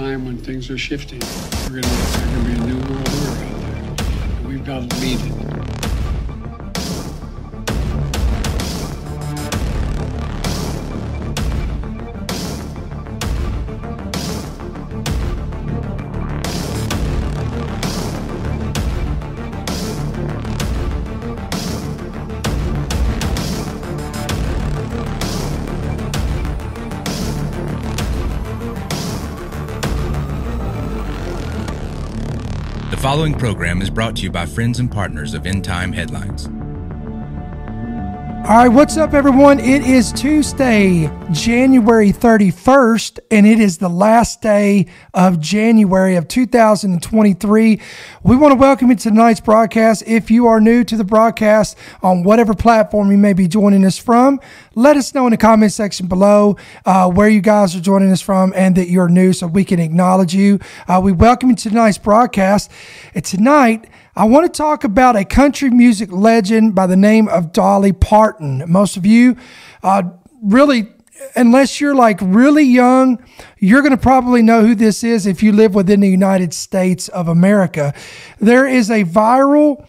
time when things are shifting. There's going to be a new world order out there. We've got to lead it. The following program is brought to you by friends and partners of End Time Headlines. All right, what's up, everyone? It is Tuesday, January 31st, and it is the last day of January of 2023. We want to welcome you to tonight's broadcast. If you are new to the broadcast on whatever platform you may be joining us from, let us know in the comment section below where you guys are joining us from and that you're new so we can acknowledge you. We welcome you to tonight's broadcast. And tonight, I want to talk about a country music legend by the name of Dolly Parton. Most of you really, unless you're like really young, you're going to probably know who this is if you live within the United States of America. There is a viral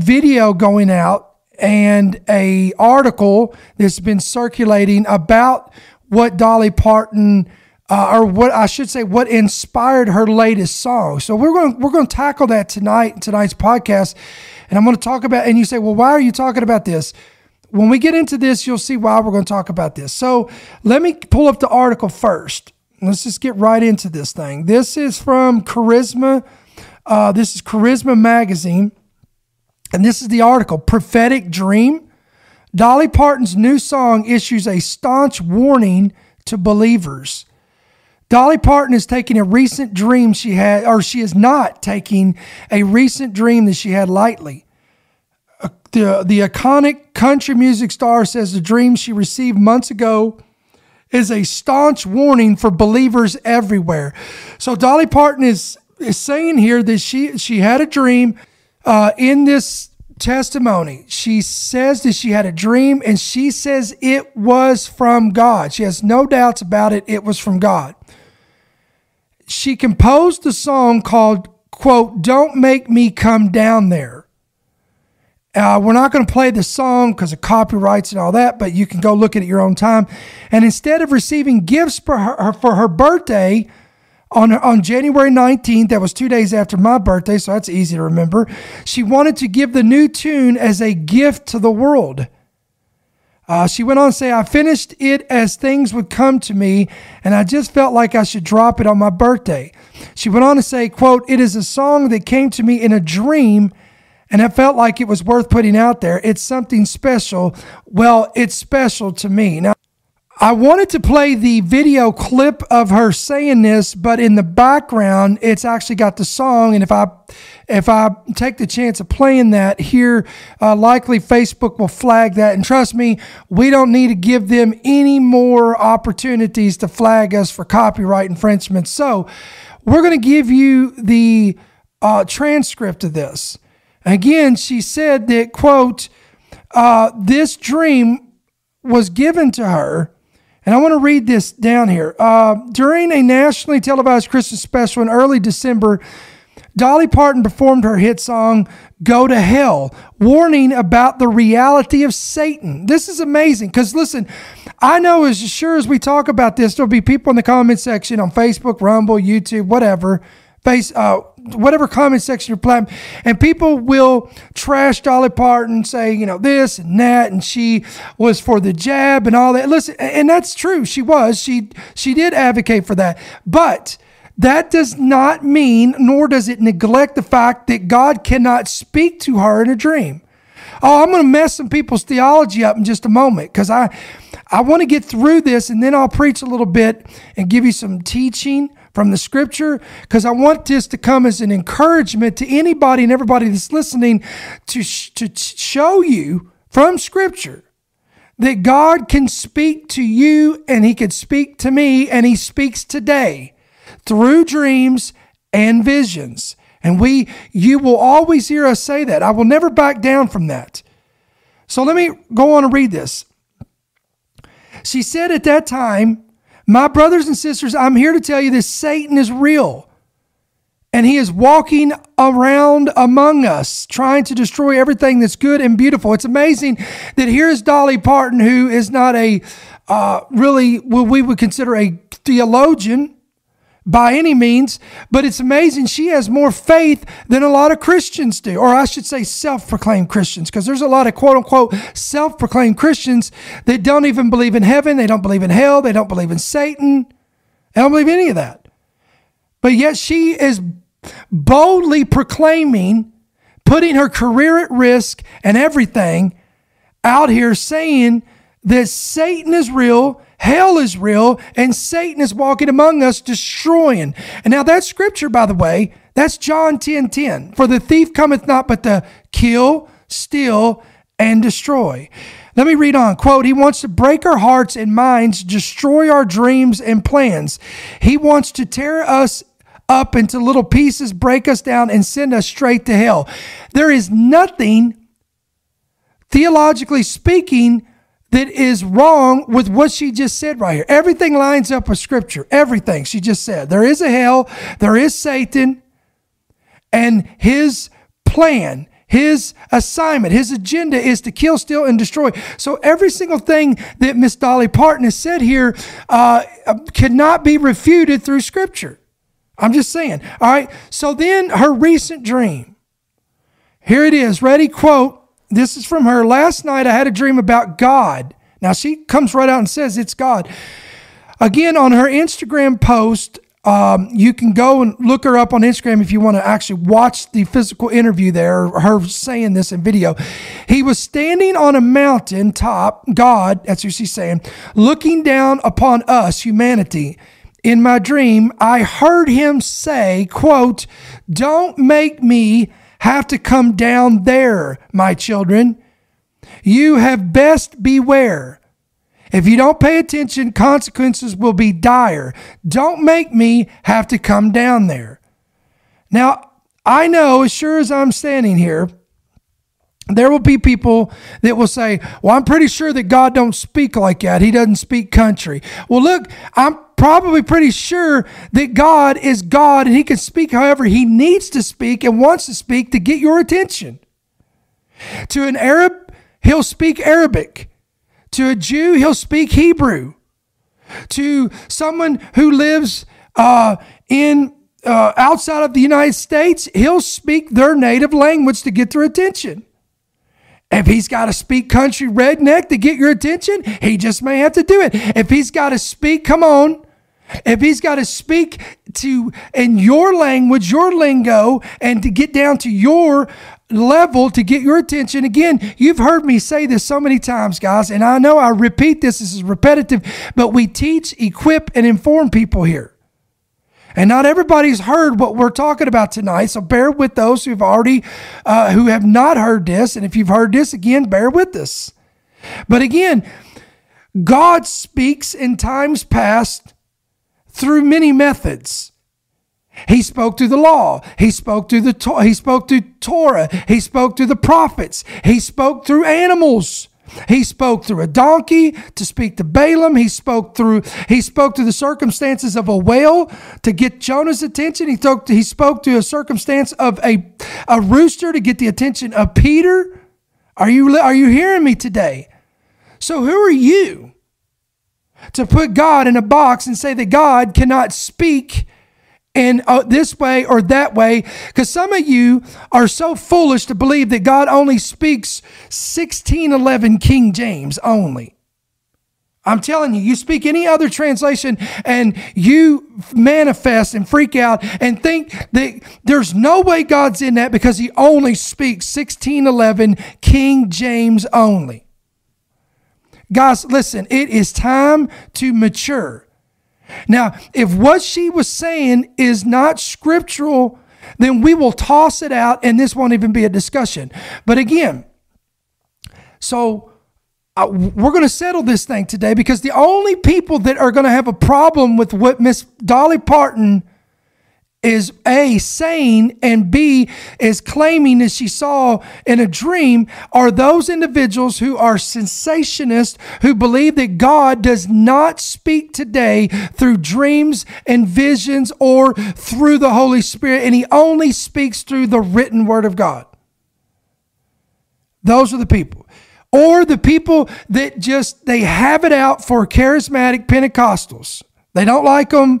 video going out and an article that's been circulating about what Dolly Parton what inspired her latest song. So we're going to tackle that tonight in tonight's podcast, and I'm going to talk about. And you say, well, why are you talking about this? When we get into this, you'll see why we're going to talk about this. So let me pull up the article first. Let's just get right into this thing. This is from Charisma. This is Charisma magazine, and this is the article: "Prophetic Dream. Dolly Parton's new song issues a staunch warning to believers." Dolly Parton is taking a recent dream she had, or she is not taking a recent dream that she had lightly. The iconic country music star says the dream she received months ago is a staunch warning for believers everywhere. So Dolly Parton is saying here that she had a dream. In this testimony, she says that she had a dream, and she says it was from God. She has no doubts about it. It was from God. She composed the song called, quote, "Don't Make Me Come Down There." We're not going to play the song because of copyrights and all that, but you can go look at it your own time. And instead of receiving gifts for her birthday on January 19th, that was 2 days after my birthday, so that's easy to remember, she wanted to give the new tune as a gift to the world. She went on to say, "I finished it as things would come to me, and I just felt like I should drop it on my birthday." She went on to say, quote, "It is a song that came to me in a dream, and I felt like it was worth putting out there. It's something special. Well, it's special to me." Now, I wanted to play the video clip of her saying this, but in the background, it's actually got the song. And if I take the chance of playing that here, likely Facebook will flag that. And trust me, we don't need to give them any more opportunities to flag us for copyright infringement. So we're going to give you the transcript of this. Again, she said that, quote, this dream was given to her. And I want to read this down here. During a nationally televised Christmas special in early December, Dolly Parton performed her hit song, "Go to Hell," warning about the reality of Satan. This is amazing because, listen, I know as sure as we talk about this, there'll be people in the comment section on Facebook, Rumble, YouTube, whatever, whatever comment section you're playing, and people will trash Dolly Parton, say, you know, this and that, and she was for the jab and all that. Listen, and that's true. She was. She did advocate for that. But that does not mean, nor does it neglect the fact that God cannot speak to her in a dream. Oh, I'm going to mess some people's theology up in just a moment because I want to get through this, and then I'll preach a little bit and give you some teaching from the scripture, because I want this to come as an encouragement to anybody and everybody that's listening to show you from scripture that God can speak to you, and he can speak to me, and he speaks today through dreams and visions. And you will always hear us say that. I will never back down from that. So let me go on and read this. She said at that time, My brothers and sisters, I'm here to tell you this. Satan is real. And he is walking around among us, trying to destroy everything that's good and beautiful. It's amazing that here's Dolly Parton, who is not a really what we would consider a theologian by any means. But it's amazing she has more faith than a lot of Christians do. Or I should say self-proclaimed Christians. Because there's a lot of quote-unquote self-proclaimed Christians that don't even believe in heaven. They don't believe in hell. They don't believe in Satan. They don't believe any of that. But yet she is boldly proclaiming, putting her career at risk and everything out here, saying that Satan is real, hell is real, and Satan is walking among us, destroying. And now that scripture, by the way, that's John 10:10. For the thief cometh not but to kill, steal, and destroy. Let me read on. Quote, he wants to break our hearts and minds, destroy our dreams and plans. He wants to tear us up into little pieces, break us down, and send us straight to hell. There is nothing, theologically speaking, that is wrong with what she just said right here. Everything lines up with scripture. Everything she just said. There is a hell. There is Satan. And his plan, his assignment, his agenda is to kill, steal, and destroy. So every single thing that Miss Dolly Parton has said here cannot be refuted through scripture. I'm just saying. All right. So then her recent dream. Here it is. Ready? Quote. This is from her. Last night I had a dream about God. Now she comes right out and says it's God. Again, on her Instagram post, you can go and look her up on Instagram if you want to actually watch the physical interview there, her saying this in video. He was standing on a mountain top, God, that's what she's saying, looking down upon us, humanity. In my dream, I heard him say, quote, don't make me have to come down there, my children. You have best beware. If you don't pay attention, consequences will be dire. Don't make me have to come down there. Now, I know as sure as I'm standing here, there will be people that will say, well, I'm pretty sure that God don't speak like that. He doesn't speak country. Well, look, I'm probably pretty sure that God is God and he can speak however he needs to speak and wants to speak to get your attention. To an Arab, he'll speak Arabic. To a Jew, he'll speak Hebrew. To someone who lives outside of the United States, he'll speak their native language to get their attention. If he's got to speak country redneck to get your attention, he just may have to do it. If he's got to speak, come on. If he's got to speak to in your language, your lingo, and to get down to your level to get your attention. Again, you've heard me say this so many times, guys, and I know I repeat this. This is repetitive, but we teach, equip, and inform people here. And not everybody's heard what we're talking about tonight, so bear with those who have not heard this. And if you've heard this, again, bear with us. But again, God speaks in times past through many methods. He spoke through the law. He spoke through Torah. He spoke through the prophets. He spoke through animals. He spoke through a donkey to speak to Balaam. He spoke through the circumstances of a whale to get Jonah's attention. He spoke through a circumstance of a rooster to get the attention of Peter. Are you hearing me today? So who are you to put God in a box and say that God cannot speak in this way or that way? Because some of you are so foolish to believe that God only speaks 1611 King James only. I'm telling you, you speak any other translation and you manifest and freak out and think that there's no way God's in that because he only speaks 1611 King James only. Guys, listen, it is time to mature. Now, if what she was saying is not scriptural, then we will toss it out and this won't even be a discussion. But again, so we're going to settle this thing today because the only people that are going to have a problem with what Miss Dolly Parton is A, sane, and B, is claiming that she saw in a dream, are those individuals who are sensationists, who believe that God does not speak today through dreams and visions or through the Holy Spirit, and he only speaks through the written word of God. Those are the people. Or the people that just, they have it out for charismatic Pentecostals. They don't like them.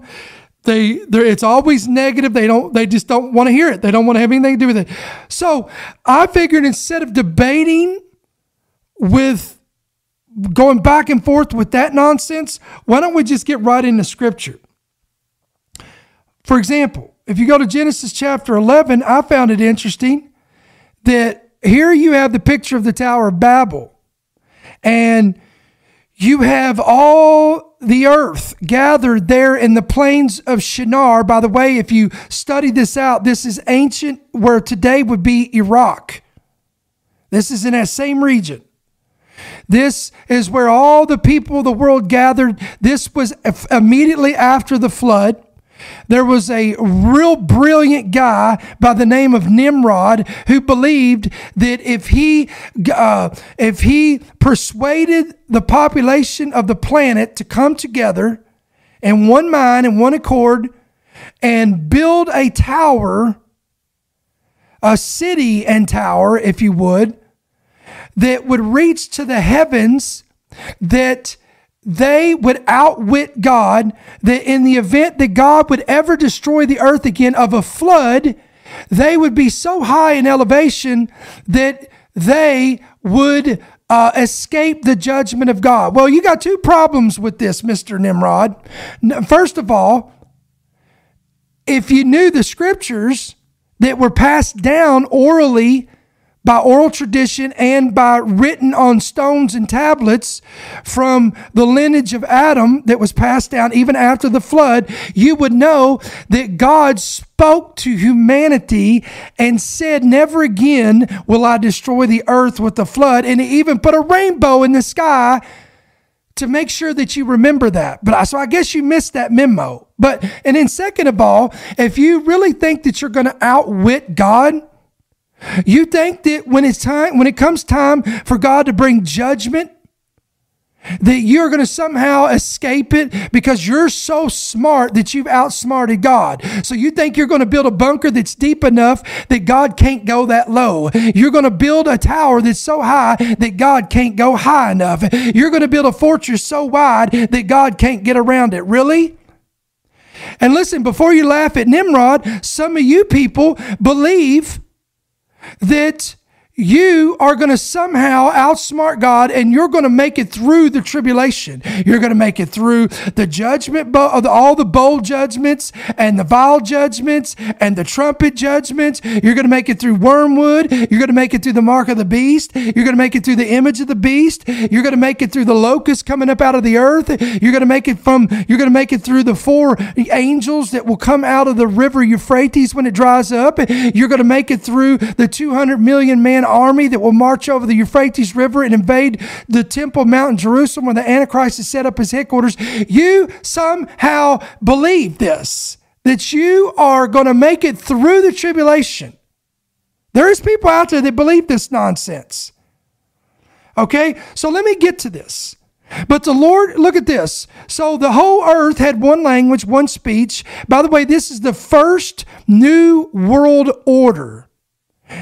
It's always negative. They just don't want to hear it. They don't want to have anything to do with it. So I figured, instead of debating with going back and forth with that nonsense, why don't we just get right into scripture? For example, if you go to Genesis chapter 11, I found it interesting that here you have the picture of the Tower of Babel, and you have all the earth gathered there in the plains of Shinar. By the way, if you study this out, this is ancient, where today would be Iraq. This is in that same region. This is where all the people of the world gathered. This was immediately after the flood. There was a real brilliant guy by the name of Nimrod who believed that if he persuaded the population of the planet to come together in one mind and one accord and build a tower, a city and tower, if you would, that would reach to the heavens, that they would outwit God, that in the event that God would ever destroy the earth again of a flood, they would be so high in elevation that they would escape the judgment of God. Well, you got two problems with this, Mr. Nimrod. First of all, if you knew the scriptures that were passed down orally, by oral tradition and by written on stones and tablets from the lineage of Adam that was passed down even after the flood, you would know that God spoke to humanity and said, never again will I destroy the earth with the flood. And he even put a rainbow in the sky to make sure that you remember that. So I guess you missed that memo. And then second of all, if you really think that you're going to outwit God, you think that when it comes time for God to bring judgment, that you're going to somehow escape it because you're so smart that you've outsmarted God. So you think you're going to build a bunker that's deep enough that God can't go that low. You're going to build a tower that's so high that God can't go high enough. You're going to build a fortress so wide that God can't get around it. Really? And listen, before you laugh at Nimrod, some of you people believe that you are going to somehow outsmart God and you're going to make it through the tribulation. You're going to make it through the judgment, all the bold judgments and the vile judgments and the trumpet judgments. You're going to make it through wormwood. You're going to make it through the mark of the beast. You're going to make it through the image of the beast. You're going to make it through the locusts coming up out of the earth. You're going to make it through the four angels that will come out of the river Euphrates when it dries up. You're going to make it through the 200 million man army that will march over the Euphrates River and invade the Temple Mount in Jerusalem where the Antichrist has set up his headquarters. You somehow believe this, that you are going to make it through the tribulation. There is people out there that believe this nonsense. Okay, so let me get to this. But the Lord, look at this. So the whole earth had one language, one speech. By the way, this is the first new world order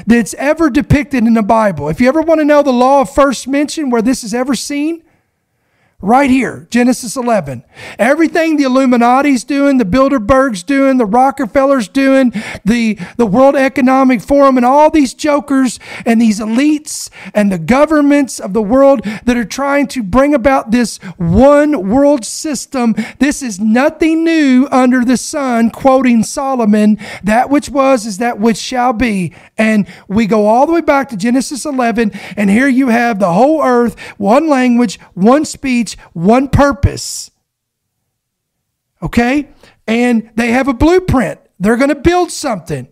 that's ever depicted in the Bible. If you ever want to know the law of first mention, where this is ever seen, right here, Genesis 11. Everything the Illuminati's doing, the Bilderberg's doing, the Rockefeller's doing, the World Economic Forum, and all these jokers and these elites and the governments of the world that are trying to bring about this one world system. This is nothing new under the sun, quoting Solomon, that which was is that which shall be. And we go all the way back to Genesis 11, and here you have the whole earth, one language, one speech, one purpose. Okay? And they have a blueprint. They're going to build something.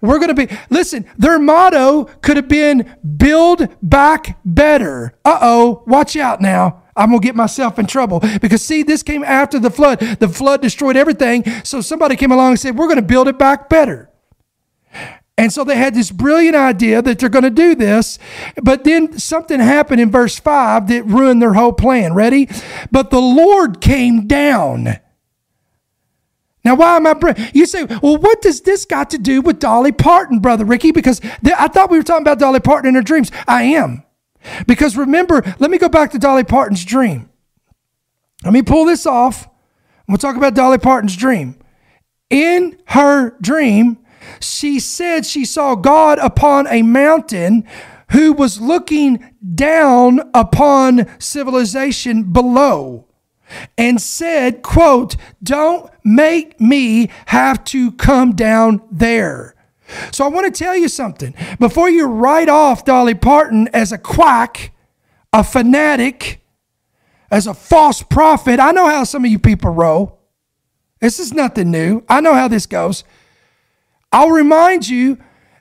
Listen, their motto could have been build back better. Watch out now. I'm going to get myself in trouble. Because see, this came after the flood. The flood destroyed everything. So somebody came along and said, we're going to build it back better. And so they had this brilliant idea that they're going to do this. But then something happened in verse 5 that ruined their whole plan. Ready? But the Lord came down. Now, why am I... You say, well, what does this got to do with Dolly Parton, Brother Ricky? Because I thought we were talking about Dolly Parton in her dreams. I am. Because remember, let me go back to Dolly Parton's dream. Let me pull this off. We'll talk about Dolly Parton's dream. In her dream, she said she saw God upon a mountain who was looking down upon civilization below and said, quote, don't make me have to come down there. So I want to tell you something. Before you write off Dolly Parton as a quack, a fanatic, as a false prophet, I know how some of you people roll. This is nothing new. I know how this goes. I'll remind you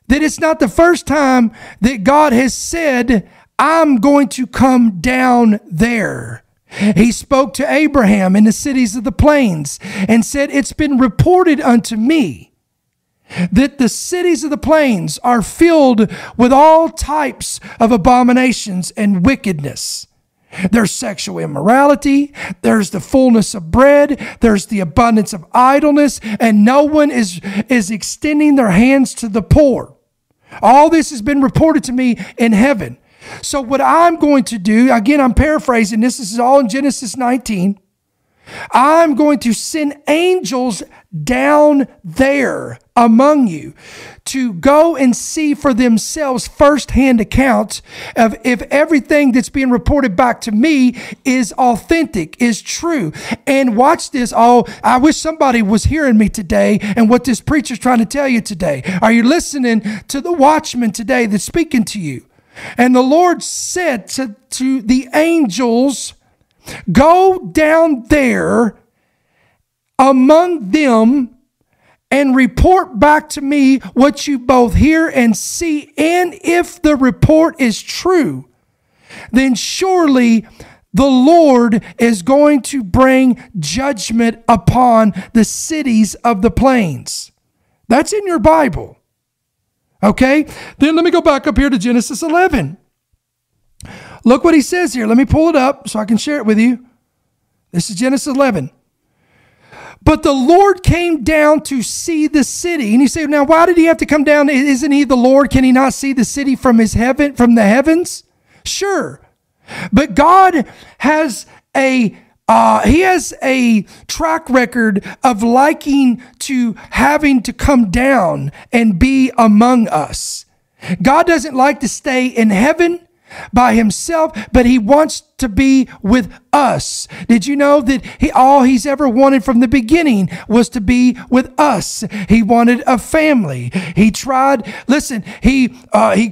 that it's not the first time that God has said, I'm going to come down there. He spoke to Abraham in the cities of the plains and said, it's been reported unto me that the cities of the plains are filled with all types of abominations and wickedness. There's sexual immorality, there's the fullness of bread, there's the abundance of idleness, and no one is extending their hands to the poor. All this has been reported to me in heaven. So what I'm going to do, again, I'm paraphrasing this, this is all in Genesis 19. I'm going to send angels down there among you to go and see for themselves firsthand accounts of if everything that's being reported back to me is authentic, is true. And watch this. Oh, I wish somebody was hearing me today and what this preacher's trying to tell you today. Are you listening to the watchman today that's speaking to you? And the Lord said to the angels, go down there among them and report back to me what you both hear and see. And if the report is true, then surely the Lord is going to bring judgment upon the cities of the plains. That's in your Bible. Okay? Then let me go back up here to Genesis 11. Look what he says here. Let me pull it up so I can share it with you. This is Genesis 11. But the Lord came down to see the city. And you say, now why did he have to come down? Isn't he the Lord? Can he not see the city from his heaven, from the heavens? Sure. But God has a track record of liking to having to come down and be among us. God doesn't like to stay in heaven by himself, but he wants to be with us. Did you know that all he's ever wanted from the beginning was to be with us? He wanted a family. He tried, listen, he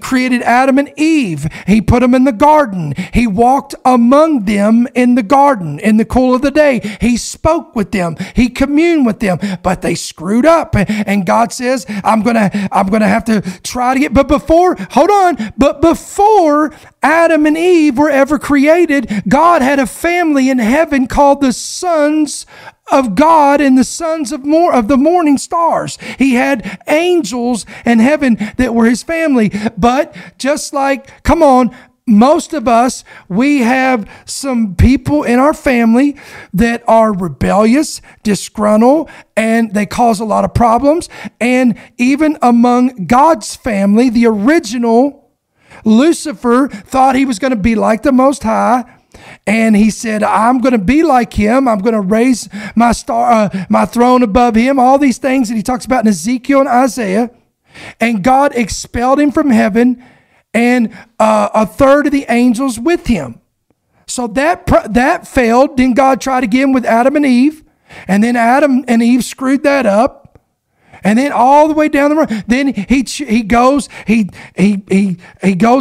created Adam and Eve. He put them in the garden. He walked among them in the garden in the cool of the day. He spoke with them. He communed with them, but they screwed up. And God says, I'm going to have to try to get, but before Adam and Eve were ever created, God had a family in heaven called the sons of God and the sons of the morning stars. He had angels in heaven that were his family. But just like, come on, most of us, we have some people in our family that are rebellious, disgruntled, and they cause a lot of problems. And even among God's family, the original Lucifer thought he was going to be like the Most High, and he said, I'm going to be like him. I'm going to raise my throne above him. All these things that he talks about in Ezekiel and Isaiah. And God expelled him from heaven, and a third of the angels with him. So that failed. Then God tried again with Adam and Eve, and then Adam and Eve screwed that up. And then all the way down the road, then he goes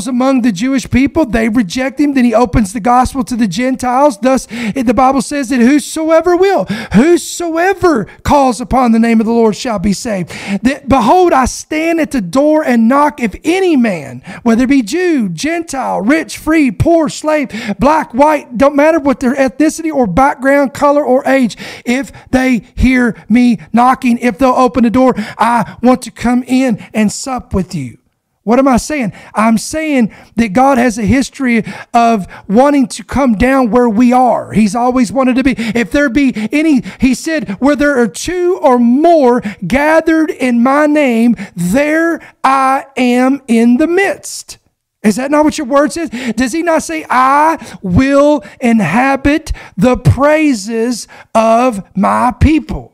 among the Jewish people. They reject him. Then he opens the gospel to the Gentiles. Thus, the Bible says that whosoever will, whosoever calls upon the name of the Lord shall be saved. That, behold, I stand at the door and knock. If any man, whether it be Jew, Gentile, rich, free, poor, slave, black, white, don't matter what their ethnicity or background, color or age, if they hear me knocking, if they'll open the door, I want to come in and sup with you. What am I saying? I'm saying that God has a history of wanting to come down where we are. He's always wanted to be. If there be any, he said, where there are two or more gathered in my name, there I am in the midst. Is that not what your word says? Does he not say, I will inhabit the praises of my people?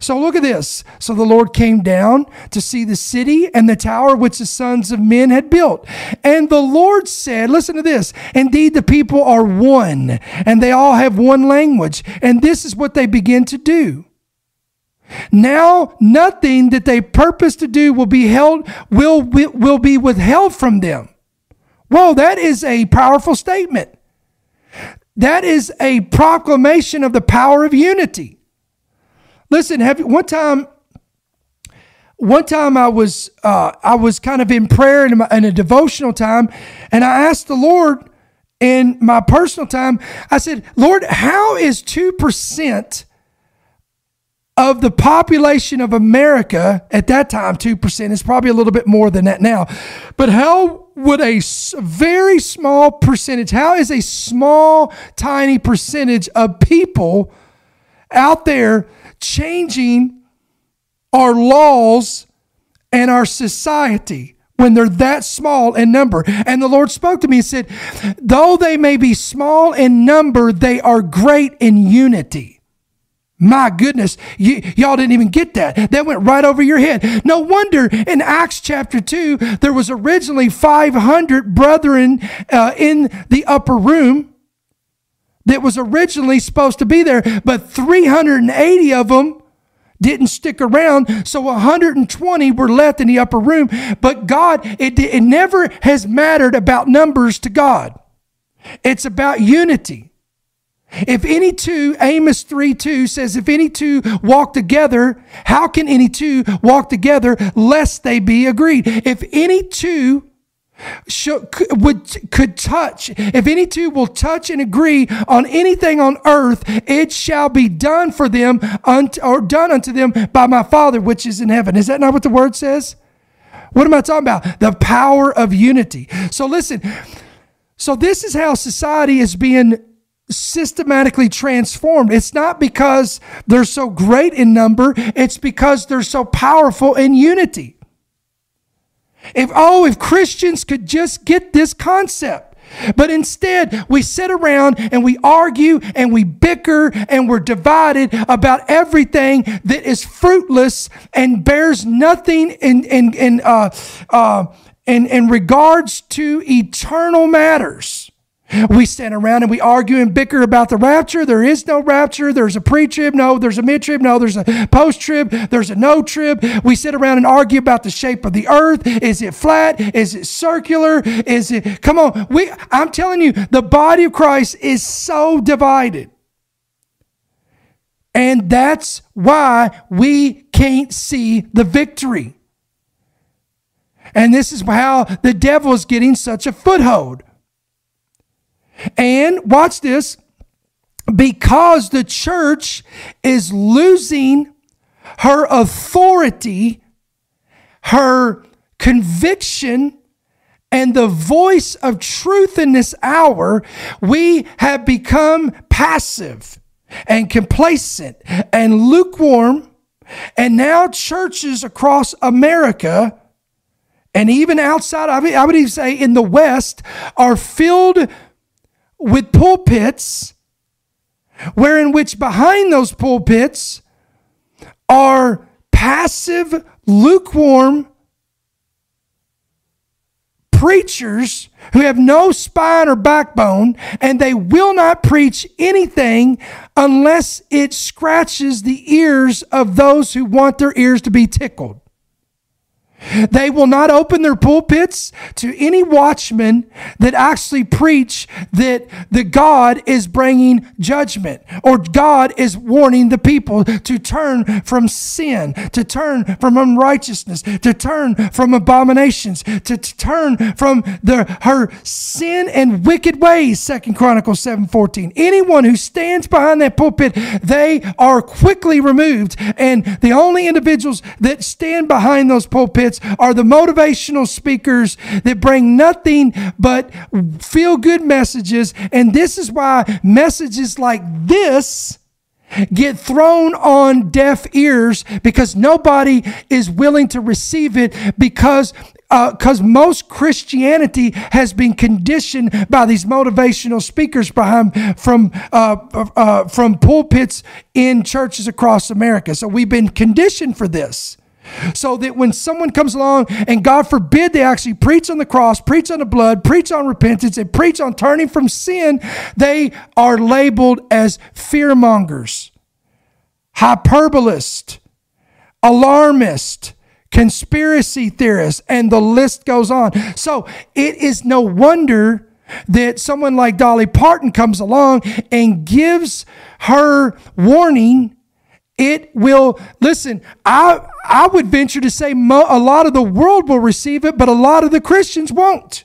So look at this. So the Lord came down to see the city and the tower which the sons of men had built. And the Lord said, listen to this, indeed the people are one, and they all have one language. And this is what they begin to do. Now nothing that they purpose to do will be held, will be withheld from them. Whoa, that is a powerful statement. That is a proclamation of the power of unity. Listen, one time I was kind of in prayer in a devotional time, and I asked the Lord in my personal time, I said, Lord, how is 2% of the population of America at that time, 2% is probably a little bit more than that now, but how would a very small percentage, how is a small, tiny percentage of people out there changing our laws and our society when they're that small in number? And the Lord spoke to me and said, though they may be small in number, they are great in unity. My goodness, y'all didn't even get that. That went right over your head. No wonder in Acts chapter 2, there was originally 500 brethren in the upper room that was originally supposed to be there, but 380 of them didn't stick around, so 120 were left in the upper room. But God, it never has mattered about numbers to God. It's about unity. If any two, Amos 3:2 says, if any two walk together, how can any two walk together lest they be agreed? If any two could touch, if any two will touch and agree on anything on earth, it shall be done for them done unto them by my Father which is in heaven. Is that not what the word says? What am I talking about? The power of unity. So listen, so this is how society is being systematically transformed. It's not because they're so great in number, it's because they're so powerful in unity. If Christians could just get this concept. But instead, we sit around and we argue and we bicker and we're divided about everything that is fruitless and bears nothing in regards to eternal matters. We stand around and we argue and bicker about the rapture. There is no rapture. There's a pre-trib. No, there's a mid-trib. No, there's a post-trib. There's a no-trib. We sit around and argue about the shape of the earth. Is it flat? Is it circular? Is it, come on. I'm telling you, the body of Christ is so divided. And that's why we can't see the victory. And this is how the devil is getting such a foothold. And watch this, because the church is losing her authority, her conviction, and the voice of truth in this hour, we have become passive and complacent and lukewarm. And now churches across America, and even outside, I would even say in the West, are filled with pulpits wherein which behind those pulpits are passive, lukewarm preachers who have no spine or backbone, and they will not preach anything unless it scratches the ears of those who want their ears to be tickled. They will not open their pulpits to any watchmen that actually preach that the God is bringing judgment, or God is warning the people to turn from sin, to turn from unrighteousness, to turn from abominations, to turn from her sin and wicked ways, 2 Chronicles 7:14. Anyone who stands behind that pulpit, they are quickly removed, and the only individuals that stand behind those pulpits are the motivational speakers that bring nothing but feel-good messages. And this is why messages like this get thrown on deaf ears, because nobody is willing to receive it, because most Christianity has been conditioned by these motivational speakers from pulpits in churches across America. So we've been conditioned for this. So that when someone comes along, and God forbid they actually preach on the cross, preach on the blood, preach on repentance, and preach on turning from sin, they are labeled as fearmongers, hyperbolists, alarmists, conspiracy theorists, and the list goes on. So it is no wonder that someone like Dolly Parton comes along and gives her warning. It will, listen, I would venture to say a lot of the world will receive it, but a lot of the Christians won't.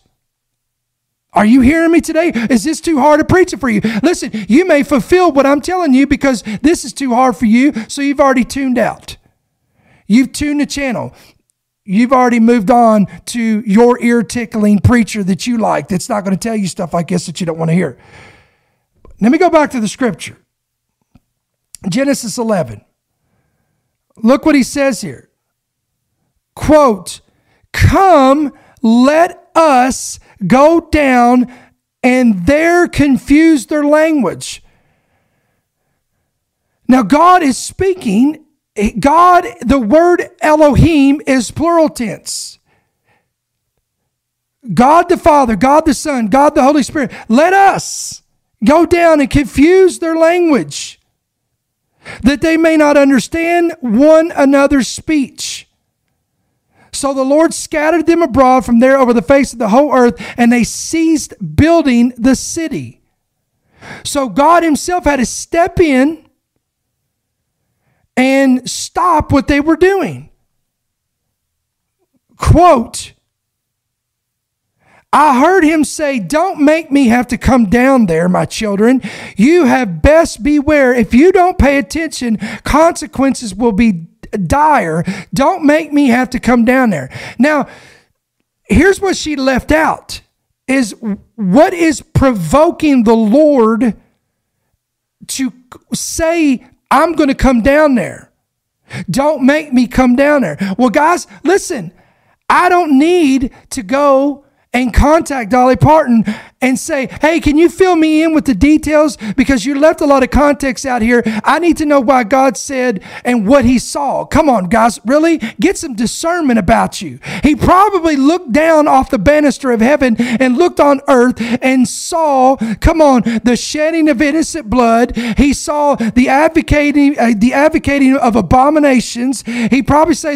Are you hearing me today? Is this too hard to preach it for you? Listen, you may fulfill what I'm telling you because this is too hard for you, so you've already tuned out. You've tuned the channel. You've already moved on to your ear-tickling preacher that you like that's not going to tell you stuff like this that you don't want to hear. Let me go back to the scripture. Genesis 11. Look what he says here. Quote, "Come, let us go down and there confuse their language." Now God is speaking. God, the word Elohim is plural tense. God the Father, God the Son, God the Holy Spirit. Let us go down and confuse their language, that they may not understand one another's speech. So the Lord scattered them abroad from there over the face of the whole earth, and they ceased building the city. So God himself had to step in and stop what they were doing. Quote, I heard him say, don't make me have to come down there, my children. You have best beware. If you don't pay attention, consequences will be dire. Don't make me have to come down there. Now, here's what she left out, is what is provoking the Lord to say, I'm going to come down there. Don't make me come down there. Well, guys, listen, I don't need to go and contact Dolly Parton and say, hey, can you fill me in with the details? Because you left a lot of context out here. I need to know why God said and what he saw. Come on, guys, really? Get some discernment about you. He probably looked down off the banister of heaven and looked on earth and saw, come on, the shedding of innocent blood. He saw the advocating of abominations. He probably saw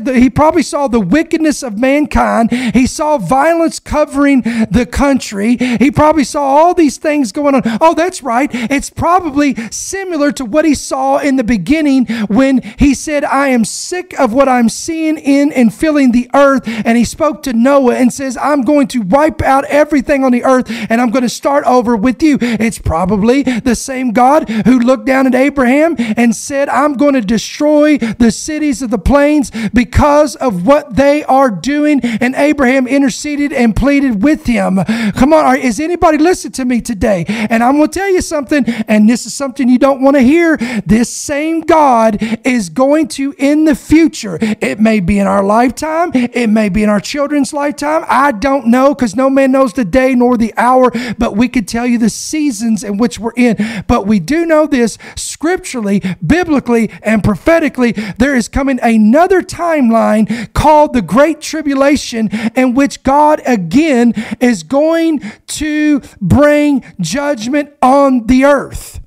the wickedness of mankind. He saw violence covering the country. He probably saw all these things going on. Oh, that's right. It's probably similar to what he saw in the beginning when he said, I am sick of what I'm seeing in and filling the earth. And he spoke to Noah and says, I'm going to wipe out everything on the earth and I'm going to start over with you. It's probably the same God who looked down at Abraham and said, I'm going to destroy the cities of the plains because of what they are doing. And Abraham interceded and pleaded with him. Come on, is anybody listening to me today? And I'm going to tell you something, and this is something you don't want to hear. This same God is going to, in the future, it may be in our lifetime, it may be in our children's lifetime, I don't know, because no man knows the day nor the hour, but we could tell you the seasons in which we're in. But we do know this, scripturally, biblically, and prophetically, there is coming another timeline called the Great Tribulation, in which God again is going to bring judgment on the earth.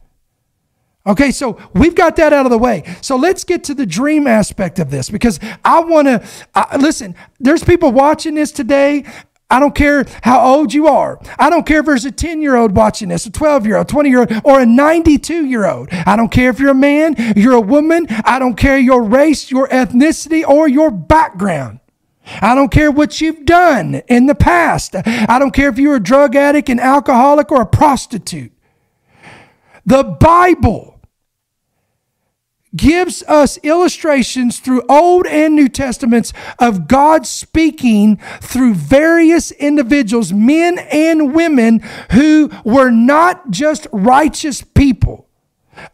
Okay, so we've got that out of the way. So let's get to the dream aspect of this, because I want to, listen, there's people watching this today. I don't care how old you are. I don't care if there's a 10-year-old watching this, a 12-year-old, 20-year-old, or a 92-year-old. I don't care if you're a man, you're a woman. I don't care your race, your ethnicity, or your background. I don't care what you've done in the past. I don't care if you're a drug addict, an alcoholic, or a prostitute. The Bible gives us illustrations through Old and New Testaments of God speaking through various individuals, men and women, who were not just righteous people.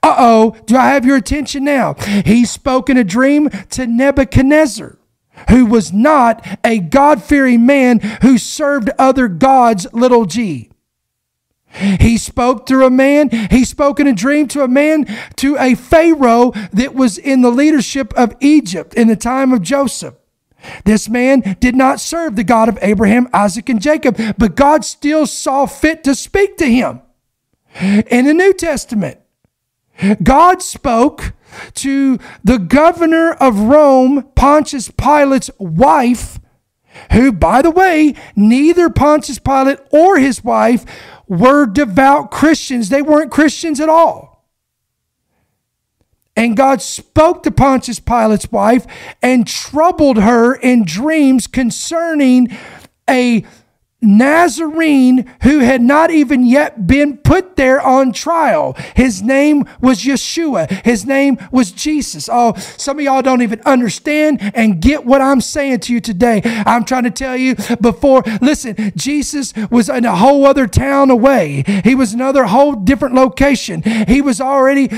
Uh-oh, do I have your attention now? He spoke in a dream to Nebuchadnezzar, who was not a God-fearing man who served other gods, little g. He spoke through a man. He spoke in a dream to a man, to a Pharaoh that was in the leadership of Egypt in the time of Joseph. This man did not serve the God of Abraham, Isaac, and Jacob, but God still saw fit to speak to him. In the New Testament, God spoke to the governor of Rome, Pontius Pilate's wife, who, by the way, neither Pontius Pilate or his wife were devout Christians. They weren't Christians at all. And God spoke to Pontius Pilate's wife and troubled her in dreams concerning a Nazarene who had not even yet been put there on trial. His name was Yeshua. His name was Jesus. Oh, some of y'all don't even understand and get what I'm saying to you today. I'm trying to tell you before, listen, Jesus was in a whole other town away. He was another whole different location. He was already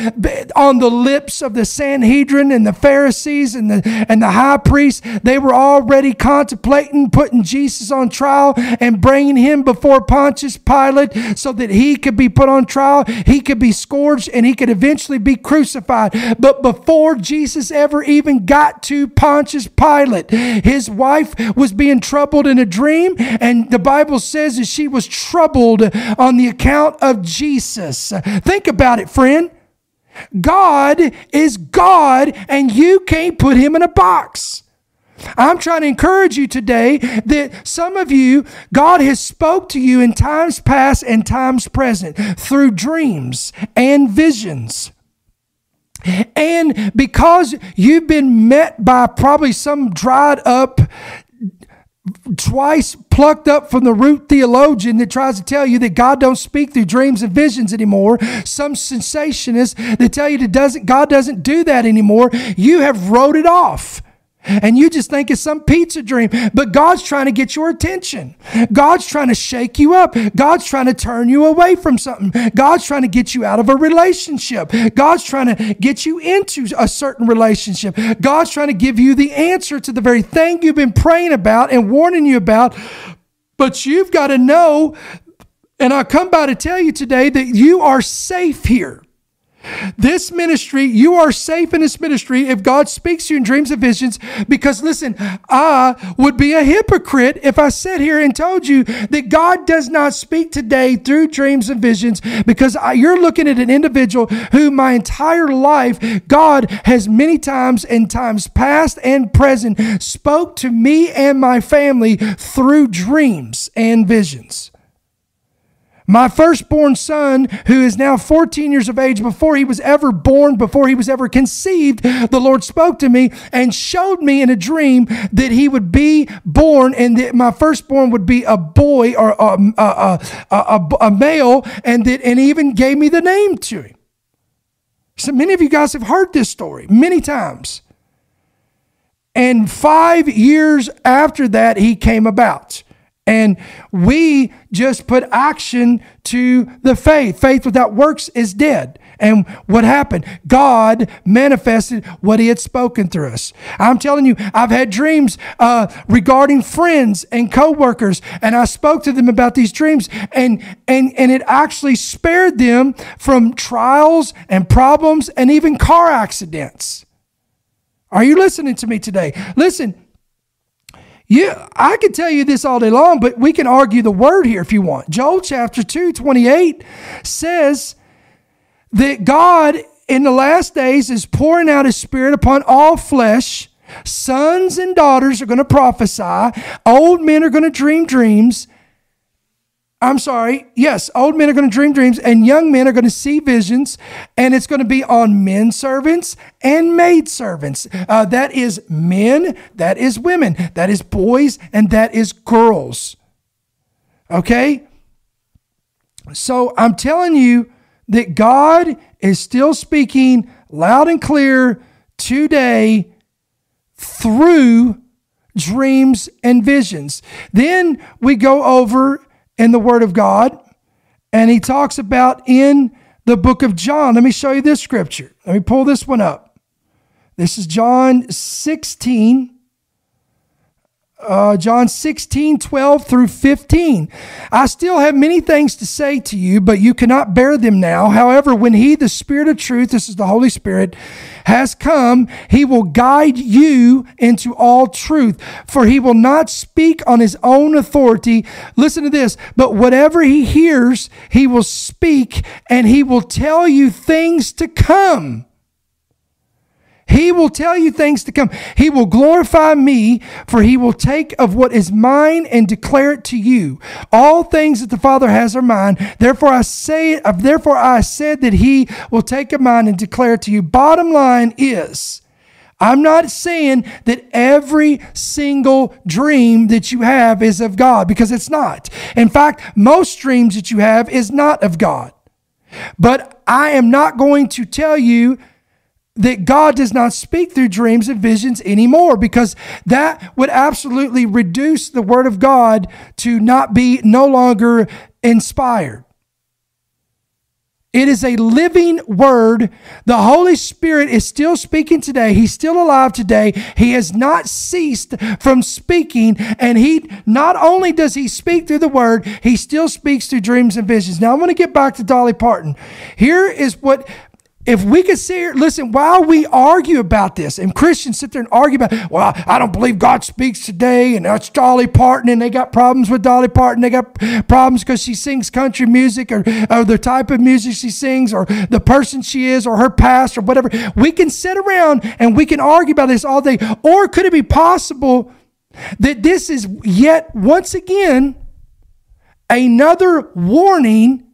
on the lips of the Sanhedrin and the Pharisees and the high priests. They were already contemplating putting Jesus on trial and bringing him before Pontius Pilate so that he could be put on trial, he could be scourged, and he could eventually be crucified. But before Jesus ever even got to Pontius Pilate, his wife was being troubled in a dream, and the Bible says that she was troubled on the account of Jesus. Think about it, friend. God is God, and you can't put him in a box. I'm trying to encourage you today that some of you, God has spoke to you in times past and times present through dreams and visions. And because you've been met by probably some dried up, twice plucked up from the root theologian that tries to tell you that God don't speak through dreams and visions anymore, some sensationist that tell you that God doesn't do that anymore, you have wrote it off. And you just think it's some pizza dream. But God's trying to get your attention. God's trying to shake you up. God's trying to turn you away from something. God's trying to get you out of a relationship. God's trying to get you into a certain relationship. God's trying to give you the answer to the very thing you've been praying about and warning you about. But you've got to know, and I come by to tell you today, that you are safe here. This ministry, you are safe in this ministry if God speaks to you in dreams and visions, because listen, I would be a hypocrite if I sat here and told you that God does not speak today through dreams and visions, because you're looking at an individual who my entire life, God has many times in times past and present spoke to me and my family through dreams and visions. My firstborn son, who is now 14 years of age, before he was ever born, before he was ever conceived, the Lord spoke to me and showed me in a dream that he would be born, and that my firstborn would be a boy, or a male, and he even gave me the name to him. So many of you guys have heard this story many times. And 5 years after that, he came about. And we just put action to the faith. Faith without works is dead. And what happened? God manifested what he had spoken through us. I'm telling you, I've had dreams regarding friends and co-workers, and I spoke to them about these dreams, and it actually spared them from trials and problems and even car accidents. Are you listening to me today? Listen, I could tell you this all day long, but we can argue the word here if you want. Joel chapter 2:28 says that God in the last days is pouring out his spirit upon all flesh. Sons and daughters are going to prophesy. Old men are going to dream dreams. I'm sorry. Yes, old men are going to dream dreams, and young men are going to see visions, and it's going to be on men servants and maid servants. That is men, that is women, that is boys, and that is girls. Okay? So I'm telling you that God is still speaking loud and clear today through dreams and visions. Then we go over in the Word of God, and he talks about in the book of John. Let me show you this scripture. Let me pull this one up. This is John 16. John 16, 12 through 15. I still have many things to say to you, but you cannot bear them now. However, when he, the Spirit of truth, this is the Holy Spirit, has come, he will guide you into all truth, for he will not speak on his own authority. Listen to this, but whatever he hears, he will speak, and he will tell you things to come. He will tell you things to come. He will glorify me, for he will take of what is mine and declare it to you. All things that the Father has are mine. Therefore I said that he will take of mine and declare it to you. Bottom line is, I'm not saying that every single dream that you have is of God, because it's not. In fact, most dreams that you have is not of God. But I am not going to tell you that God does not speak through dreams and visions anymore, because that would absolutely reduce the Word of God to not be no longer inspired. It is a living Word. The Holy Spirit is still speaking today. He's still alive today. He has not ceased from speaking. And he, not only does he speak through the Word, he still speaks through dreams and visions. Now, I want to get back to Dolly Parton. Here is what... If we could sit here, listen, while we argue about this, and Christians sit there and argue about, well, I don't believe God speaks today, and that's Dolly Parton, and they got problems with Dolly Parton. They got problems because she sings country music, or the type of music she sings, or the person she is, or her past, or whatever. We can sit around and we can argue about this all day. Or could it be possible that this is yet once again another warning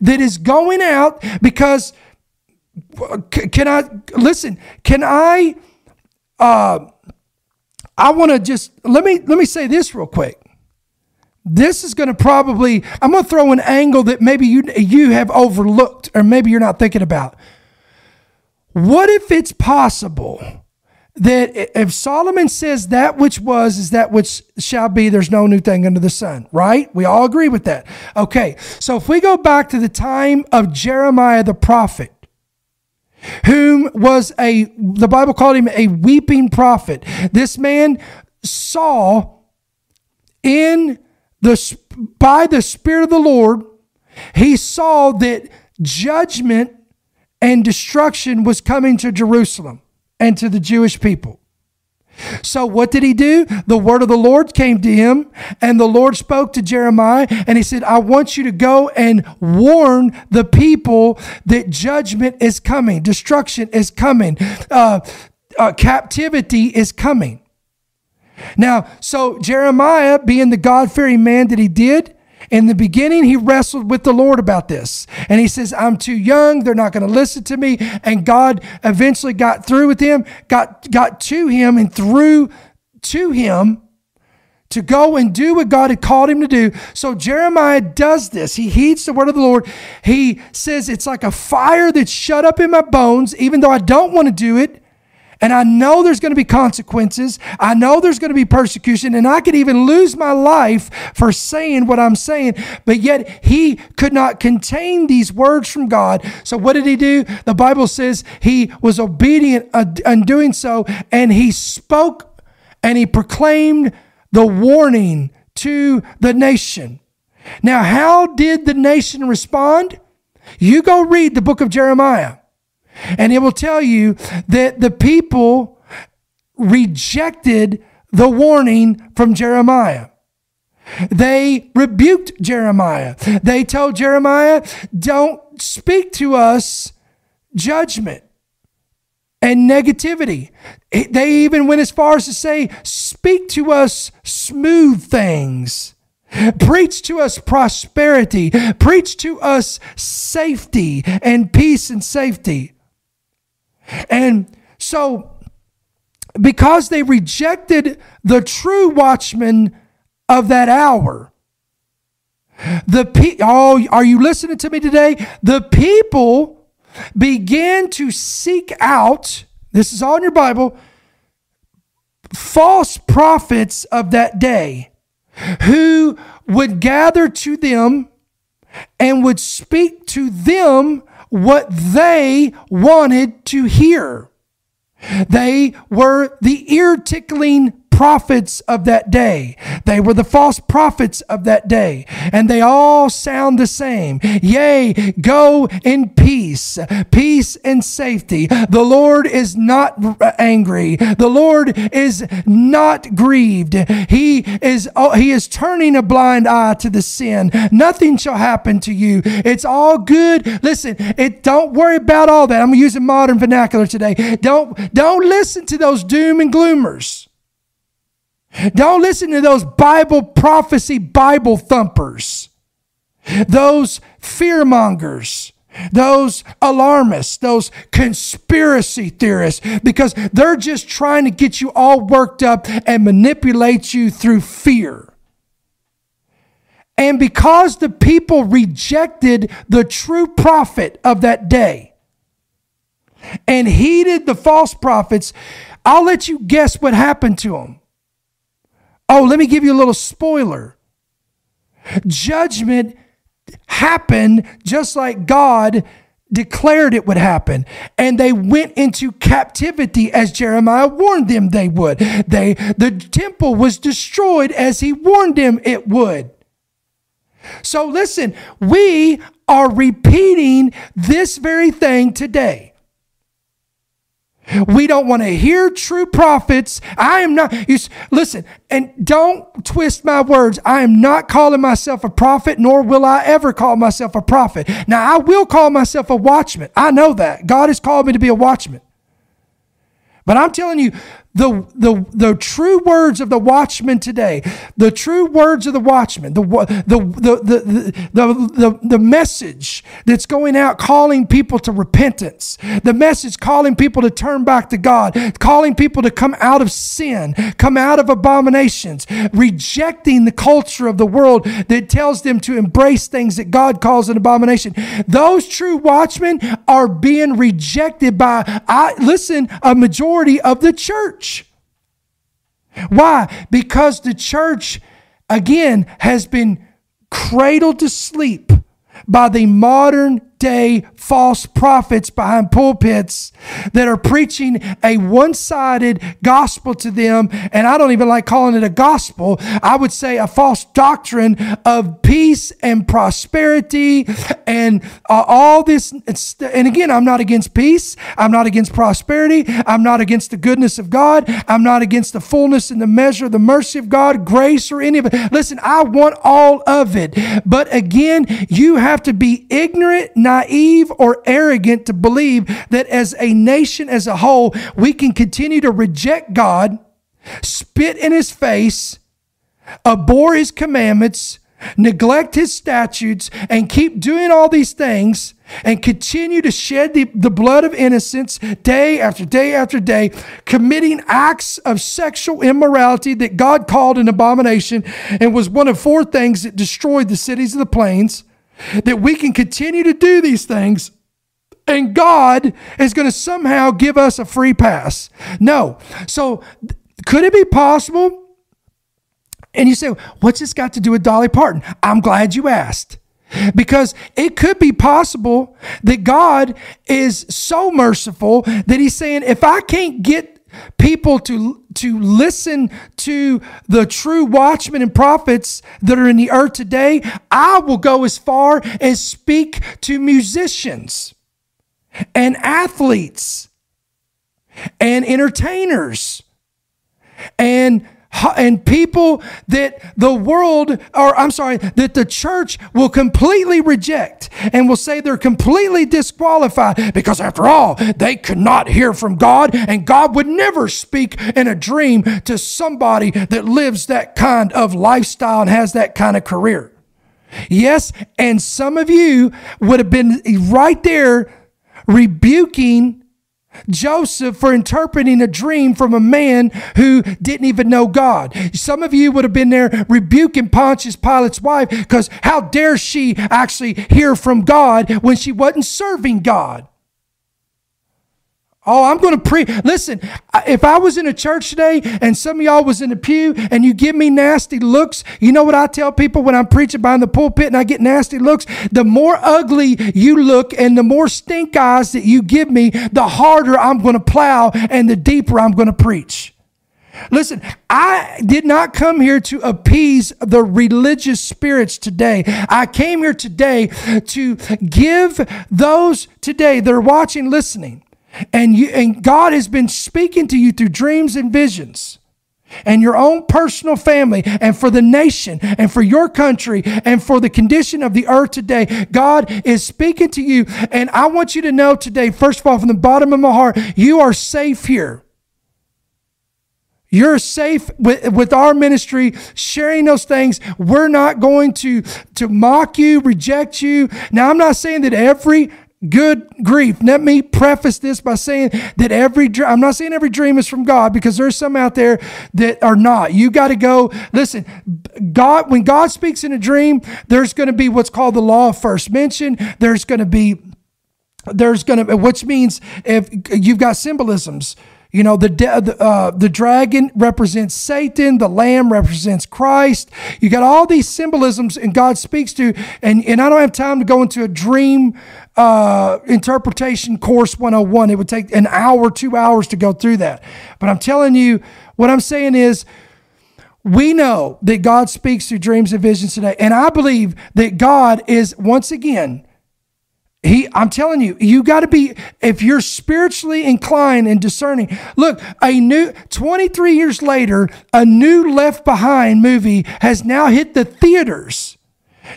that is going out? Because... Let me say this real quick. This is going to probably, I'm going to throw an angle that maybe you have overlooked, or maybe you're not thinking about. What if it's possible that if Solomon says that which was is that which shall be, there's no new thing under the sun, right? We all agree with that. Okay. So if we go back to the time of Jeremiah the prophet, whom was the Bible called him a weeping prophet. This man saw by the Spirit of the Lord, he saw that judgment and destruction was coming to Jerusalem and to the Jewish people. So what did he do? The word of the Lord came to him, and the Lord spoke to Jeremiah, and he said, I want you to go and warn the people that judgment is coming, destruction is coming, captivity is coming. Now, so Jeremiah, being the God-fearing man that he did, in the beginning, he wrestled with the Lord about this. And he says, I'm too young. They're not going to listen to me. And God eventually got through with him, got to him and through to him to go and do what God had called him to do. So Jeremiah does this. He heeds the word of the Lord. He says, it's like a fire that's shut up in my bones, even though I don't want to do it. And I know there's going to be consequences. I know there's going to be persecution. And I could even lose my life for saying what I'm saying. But yet he could not contain these words from God. So what did he do? The Bible says he was obedient in doing so. And he spoke and he proclaimed the warning to the nation. Now, how did the nation respond? You go read the book of Jeremiah, and it will tell you that the people rejected the warning from Jeremiah. They rebuked Jeremiah. They told Jeremiah, don't speak to us judgment and negativity. They even went as far as to say, speak to us smooth things. Preach to us prosperity. Preach to us safety and peace and safety. And so, because they rejected the true watchman of that hour, are you listening to me today? The people began to seek out, this is all in your Bible, false prophets of that day, who would gather to them and would speak to them what they wanted to hear. They were the ear-tickling prophets of that day. They were the false prophets of that day, and they all sound the same. Yea, go in peace, peace and safety. The Lord is not angry. The Lord is not grieved. He is turning a blind eye to the sin. Nothing shall happen to you. It's all good. Listen, don't worry about all that. I'm using modern vernacular today. Don't listen to those doom and gloomers. Don't listen to those Bible prophecy, Bible thumpers, those fear mongers, those alarmists, those conspiracy theorists, because they're just trying to get you all worked up and manipulate you through fear. And because the people rejected the true prophet of that day and heeded the false prophets, I'll let you guess what happened to them. Oh, let me give you a little spoiler. Judgment happened just like God declared it would happen. And they went into captivity as Jeremiah warned them they would. The temple was destroyed as he warned them it would. So listen, we are repeating this very thing today. We don't want to hear true prophets. I am not, listen, and don't twist my words. I am not calling myself a prophet, nor will I ever call myself a prophet. Now, I will call myself a watchman. I know that. God has called me to be a watchman. But I'm telling you, the true words of the watchman today, the true words of the watchman, the message that's going out calling people to repentance, the message calling people to turn back to God, calling people to come out of sin, come out of abominations, rejecting the culture of the world that tells them to embrace things that God calls an abomination. Those true watchmen are being rejected by, a majority of the church. Why? Because the church, again, has been cradled to sleep by the modern day false prophets behind pulpits that are preaching a one-sided gospel to them. And I don't even like calling it a gospel. I would say a false doctrine of peace and prosperity and all this. And again, I'm not against peace. I'm not against prosperity. I'm not against the goodness of God. I'm not against the fullness and the measure of the mercy of God, grace, or any of it. Listen, I want all of it. But again, you have to be ignorant, naive, or arrogant to believe that as a nation as a whole, we can continue to reject God, spit in his face, abhor his commandments, neglect his statutes, and keep doing all these things and continue to shed the blood of innocence day after day after day, committing acts of sexual immorality that God called an abomination and was one of four things that destroyed the cities of the plains. That we can continue to do these things and God is going to somehow give us a free pass. No. So could it be possible? And you say, what's this got to do with Dolly Parton? I'm glad you asked. Because it could be possible that God is so merciful that he's saying, if I can't get people to listen to the true watchmen and prophets that are in the earth today, I will go as far as speak to musicians and athletes and entertainers and people that the world, or I'm sorry, that the church will completely reject and will say they're completely disqualified because after all, they could not hear from God and God would never speak in a dream to somebody that lives that kind of lifestyle and has that kind of career. Yes, and some of you would have been right there rebuking Joseph for interpreting a dream from a man who didn't even know God. Some of you would have been there rebuking Pontius Pilate's wife because how dare she actually hear from God when she wasn't serving God? Oh, I'm going to preach. Listen, if I was in a church today and some of y'all was in the pew and you give me nasty looks, you know what I tell people when I'm preaching behind the pulpit and I get nasty looks? The more ugly you look and the more stink eyes that you give me, the harder I'm going to plow and the deeper I'm going to preach. Listen, I did not come here to appease the religious spirits today. I came here today to give those today that are watching, listening, and God has been speaking to you through dreams and visions and your own personal family and for the nation and for your country and for the condition of the earth today. God is speaking to you. And I want you to know today, first of all, from the bottom of my heart, you are safe here. You're safe with our ministry, sharing those things. We're not going to mock you, reject you. Now, I'm not saying that every good grief. Let me preface this by saying that I'm not saying every dream is from God, because there's some out there that are not. You got to go. Listen, God, when God speaks in a dream, there's going to be what's called the law of first mention. Which means if you've got symbolisms, you know, the dragon represents Satan, the lamb represents Christ. You got all these symbolisms and God speaks to, and I don't have time to go into a dream interpretation course 101. It would take an hour, 2 hours to go through that. But I'm telling you, what I'm saying is, we know that God speaks through dreams and visions today. And I believe that God is, once again, I'm telling you, you got to be, if you're spiritually inclined and discerning. Look, 23 years later, a new Left Behind movie has now hit the theaters.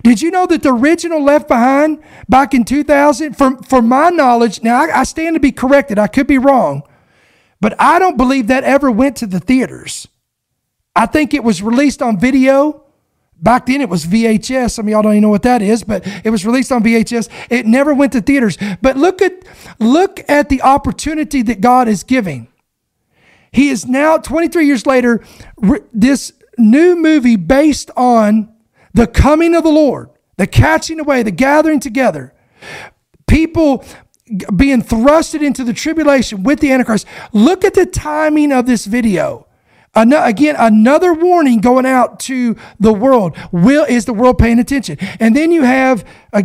Did you know that the original Left Behind back in 2000, from my knowledge, now I stand to be corrected, I could be wrong, but I don't believe that ever went to the theaters. I think it was released on video. Back then it was VHS. Some of y'all don't even know what that is, but it was released on VHS. It never went to theaters. But look at the opportunity that God is giving. He is now, 23 years later, this new movie based on the coming of the Lord, the catching away, the gathering together, people being thrusted into the tribulation with the Antichrist. Look at the timing of this video. Again, another warning going out to the world. Is the world paying attention? And then you have a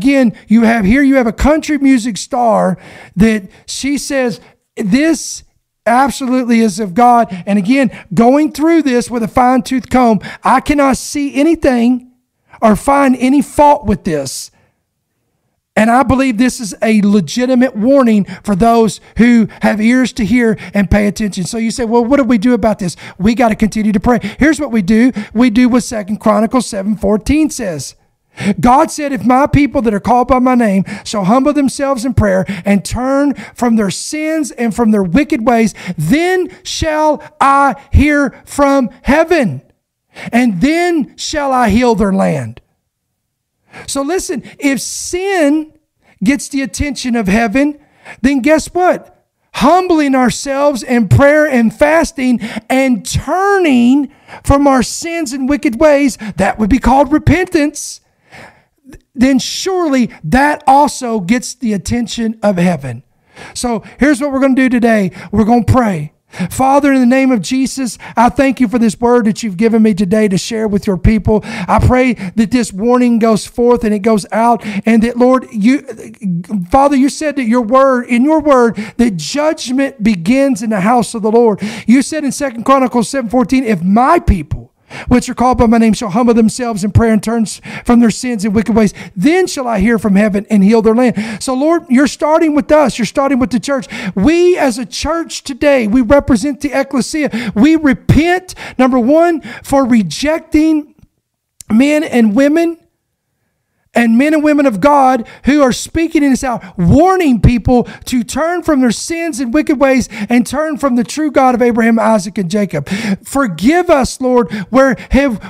country music star that she says, this absolutely is of God. And again, going through this with a fine-tooth comb, I cannot see anything or find any fault with this. And I believe this is a legitimate warning for those who have ears to hear and pay attention. So you say, well, what do we do about this? We got to continue to pray. Here's what we do. We do what 2 Chronicles 7:14 says. God said, if my people that are called by my name shall humble themselves in prayer and turn from their sins and from their wicked ways, then shall I hear from heaven, and then shall I heal their land. So listen, if sin gets the attention of heaven, then guess what? Humbling ourselves in prayer and fasting and turning from our sins and wicked ways, that would be called repentance. then surely that also gets the attention of heaven. So here's what we're going to do today. We're going to pray. Father, in the name of Jesus, I thank you for this word that you've given me today to share with your people. I pray that this warning goes forth and it goes out, and that, Lord, Father, you said that in your word, that judgment begins in the house of the Lord. You said in 2 Chronicles 7:14, if my people, which are called by my name, shall humble themselves in prayer and turn from their sins and wicked ways, then shall I hear from heaven and heal their land. So, Lord, you're starting with us. You're starting with the church. We as a church today, we represent the ecclesia. We repent, number one, for rejecting men and women of God who are speaking in this hour, warning people to turn from their sins and wicked ways and turn from the true God of Abraham, Isaac, and Jacob. Forgive us, Lord, where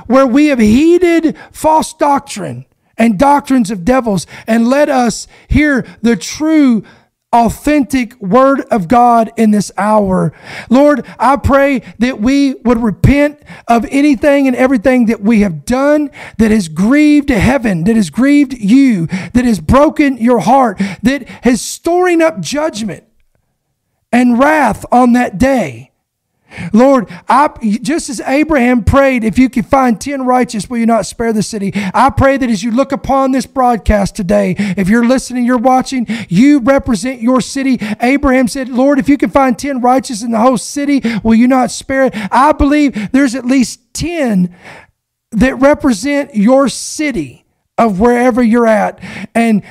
we have heeded false doctrine and doctrines of devils, and let us hear the true authentic word of God in this hour. Lord, I pray that we would repent of anything and everything that we have done that has grieved heaven, that has grieved you, that has broken your heart, that has storing up judgment and wrath on that day. Lord, just as Abraham prayed, if you can find 10 righteous, will you not spare the city? I pray that as you look upon this broadcast today, if you're listening, you're watching, you represent your city. Abraham said, Lord, if you can find 10 righteous in the whole city, will you not spare it? I believe there's at least 10 that represent your city of wherever you're at. And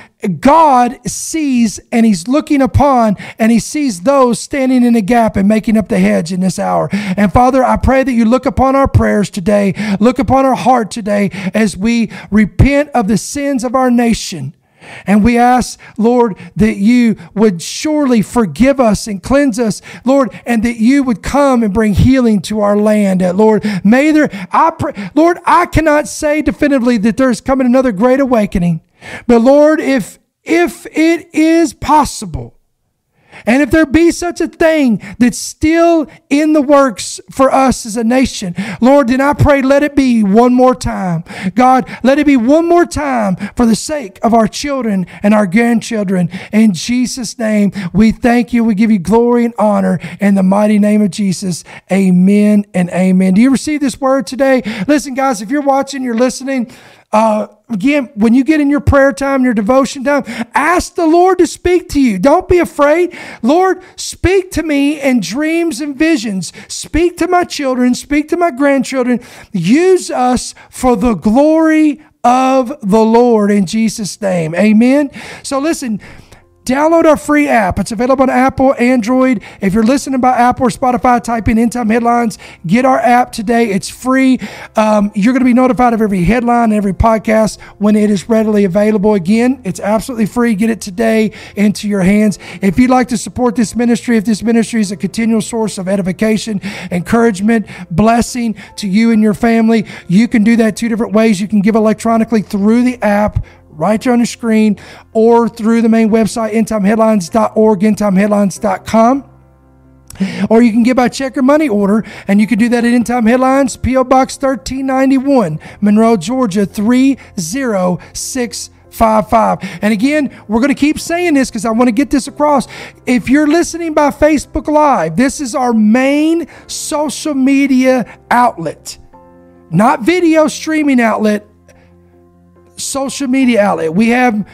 God sees, and he's looking upon, and he sees those standing in the gap and making up the hedge in this hour. And Father, I pray that you look upon our prayers today, look upon our heart today as we repent of the sins of our nation. And we ask, Lord, that you would surely forgive us and cleanse us, Lord, and that you would come and bring healing to our land, Lord. Lord, I cannot say definitively that there's coming another great awakening. But Lord, if it is possible, and if there be such a thing that's still in the works for us as a nation, Lord, then I pray, let it be one more time. God, let it be one more time for the sake of our children and our grandchildren. In Jesus' name, we thank you. We give you glory and honor in the mighty name of Jesus. Amen and amen. Do you receive this word today? Listen, guys, if you're watching, you're listening, again, when you get in your prayer time, your devotion time, ask the Lord to speak to you. Don't be afraid. Lord, speak to me in dreams and visions. Speak to my children. Speak to my grandchildren. Use us for the glory of the Lord in Jesus' name. Amen. So listen, download our free app. It's available on Apple, Android. If you're listening by Apple or Spotify, type in End Time Headlines. Get our app today. It's free. You're going to be notified of every headline, every podcast when it is readily available. Again, it's absolutely free. Get it today into your hands. If you'd like to support this ministry, if this ministry is a continual source of edification, encouragement, blessing to you and your family, you can do that two different ways. You can give electronically through the app, right there on the screen, or through the main website, endtimeheadlines.org, endtimeheadlines.com. Or you can give by check or money order, and you can do that at End Time Headlines, P.O. Box 1391, Monroe, Georgia 30655. And again, we're going to keep saying this because I want to get this across. If you're listening by Facebook Live, this is our main social media outlet, not video streaming outlet. Social media outlet. We have,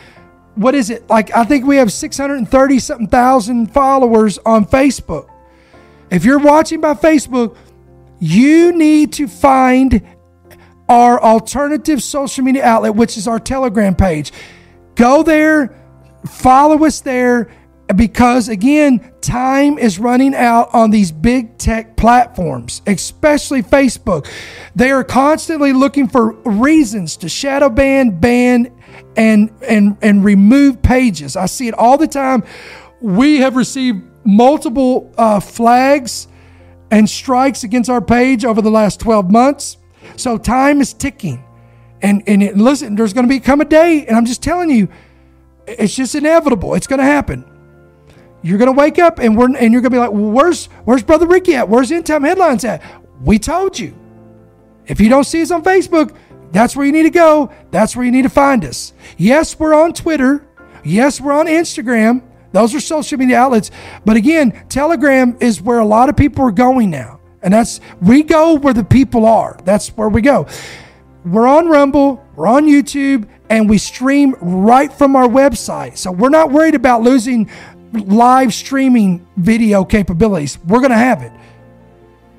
what is it? Like, I think we have 630 something thousand followers on Facebook. If you're watching by Facebook, you need to find our alternative social media outlet, which is our Telegram page. Go there, follow us there, because again, time is running out on these big tech platforms, especially Facebook. They are constantly looking for reasons to shadow ban, and remove pages. I see it all the time. We have received multiple flags and strikes against our page over the last 12 months. So time is ticking. And listen, there's going to come a day, and I'm just telling you, it's just inevitable. It's going to happen. You're going to wake up and you're going to be like, well, where's Brother Ricky at? Where's End Time Headlines at? We told you. If you don't see us on Facebook, That's where you need to go. That's where you need to find us. Yes, we're on Twitter. Yes, we're on Instagram. Those are social media outlets. But again, Telegram is where a lot of people are going now. And that's, we go where the people are. That's where we go. We're on Rumble, we're on YouTube, and we stream right from our website. So we're not worried about losing live streaming video capabilities. We're going to have it.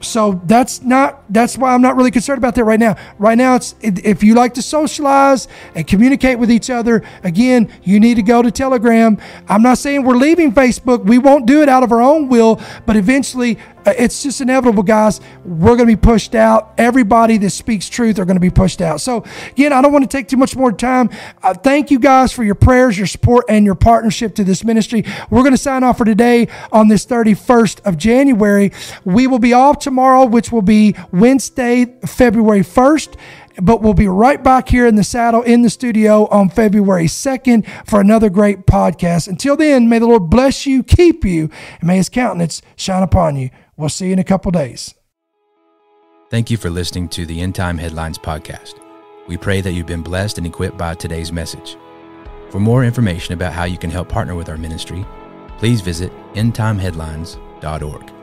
So that's why I'm not really concerned about that right now. Right now, it's, if you like to socialize and communicate with each other, again, you need to go to Telegram. I'm not saying we're leaving Facebook. We won't do it out of our own will, but eventually it's just inevitable, guys. We're going to be pushed out. Everybody that speaks truth are going to be pushed out. So again, I don't want to take too much more time. Thank you guys for your prayers, your support, and your partnership to this ministry. We're going to sign off for today on this 31st of January. We will be off tomorrow, which will be Wednesday, February 1st. But we'll be right back here in the saddle in the studio on February 2nd for another great podcast. Until then, may the Lord bless you, keep you, and may his countenance shine upon you. We'll see you in a couple days. Thank you for listening to the End Time Headlines podcast. We pray that you've been blessed and equipped by today's message. For more information about how you can help partner with our ministry, please visit endtimeheadlines.org.